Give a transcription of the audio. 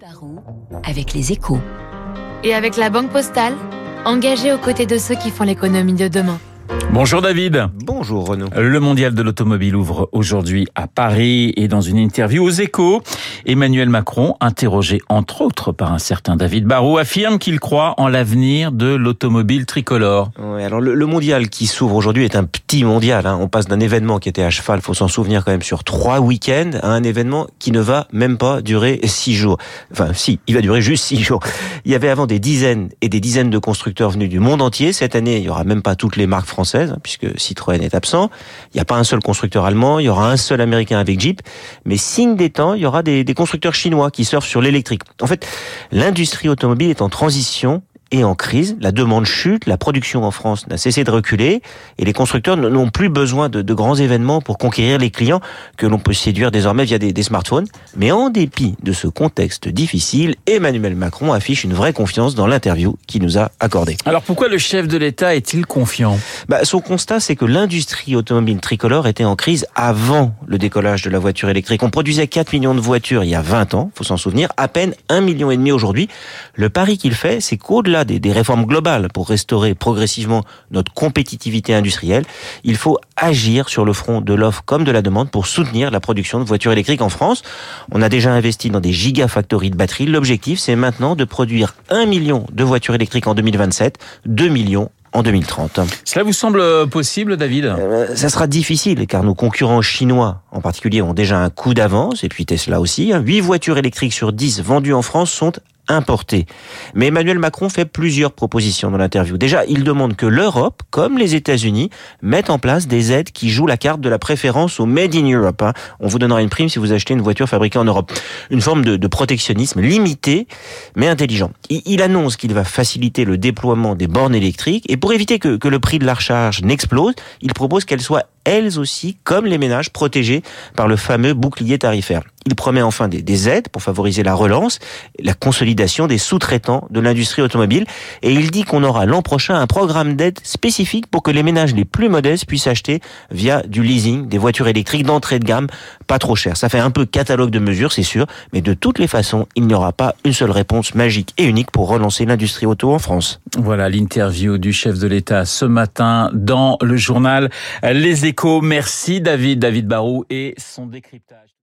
Barrou avec Les Échos. Et avec la Banque Postale, engagée aux côtés de ceux qui font l'économie de demain. Bonjour David. Bonjour Renaud. Le Mondial de l'automobile ouvre aujourd'hui à Paris et dans une interview aux Échos, Emmanuel Macron, interrogé entre autres par un certain David Barrou, affirme qu'il croit en l'avenir de l'automobile tricolore. Ouais, alors le mondial qui s'ouvre aujourd'hui est un petit mondial. On passe d'un événement qui était à cheval, faut s'en souvenir quand même, sur 3 week-ends, à un événement qui ne va même pas durer 6 jours. Enfin si, il va durer juste 6 jours. Il y avait avant des dizaines et des dizaines de constructeurs venus du monde entier. Cette année, il n'y aura même pas toutes les marques françaises, puisque Citroën est absent. Il n'y a pas un seul constructeur allemand, il y aura un seul américain avec Jeep, mais signe des temps, il y aura des constructeurs chinois qui surfent sur l'électrique. En fait, l'industrie automobile est en transition et en crise. La demande chute, la production en France n'a cessé de reculer et les constructeurs n'ont plus besoin de grands événements pour conquérir les clients que l'on peut séduire désormais via des smartphones. Mais en dépit de ce contexte difficile, Emmanuel Macron affiche une vraie confiance dans l'interview qu'il nous a accordée. Alors pourquoi le chef de l'État est-il confiant ? Son constat, c'est que l'industrie automobile tricolore était en crise avant le décollage de la voiture électrique. On produisait 4 millions de voitures il y a 20 ans, faut s'en souvenir, à peine 1,5 million aujourd'hui. Le pari qu'il fait, c'est qu'au-delà des réformes globales pour restaurer progressivement notre compétitivité industrielle, il faut agir sur le front de l'offre comme de la demande pour soutenir la production de voitures électriques en France. On a déjà investi dans des gigafactories de batteries. L'objectif, c'est maintenant de produire 1 million de voitures électriques en 2027, 2 millions en 2030. Cela vous semble possible, David ? Ça sera difficile, car nos concurrents chinois, en particulier, ont déjà un coup d'avance, et puis Tesla aussi. 8 voitures électriques sur 10 vendues en France sont importées. Mais Emmanuel Macron fait plusieurs propositions dans l'interview. Déjà, il demande que l'Europe, comme les États-Unis, mette en place des aides qui jouent la carte de la préférence au Made in Europe. On vous donnera une prime si vous achetez une voiture fabriquée en Europe. Une forme de protectionnisme limité, mais intelligent. Il annonce qu'il va faciliter le déploiement des bornes électriques et pour éviter que le prix de la recharge n'explose, il propose qu'elle soit elles aussi, comme les ménages, protégés par le fameux bouclier tarifaire. Il promet enfin des aides pour favoriser la relance, la consolidation des sous-traitants de l'industrie automobile. Et il dit qu'on aura l'an prochain un programme d'aide spécifique pour que les ménages les plus modestes puissent acheter via du leasing des voitures électriques d'entrée de gamme, pas trop chères. Ça fait un peu catalogue de mesures, c'est sûr, mais de toutes les façons, il n'y aura pas une seule réponse magique et unique pour relancer l'industrie auto en France. Voilà l'interview du chef de l'État ce matin dans le journal Les Échos. Merci David Barrou et son décryptage.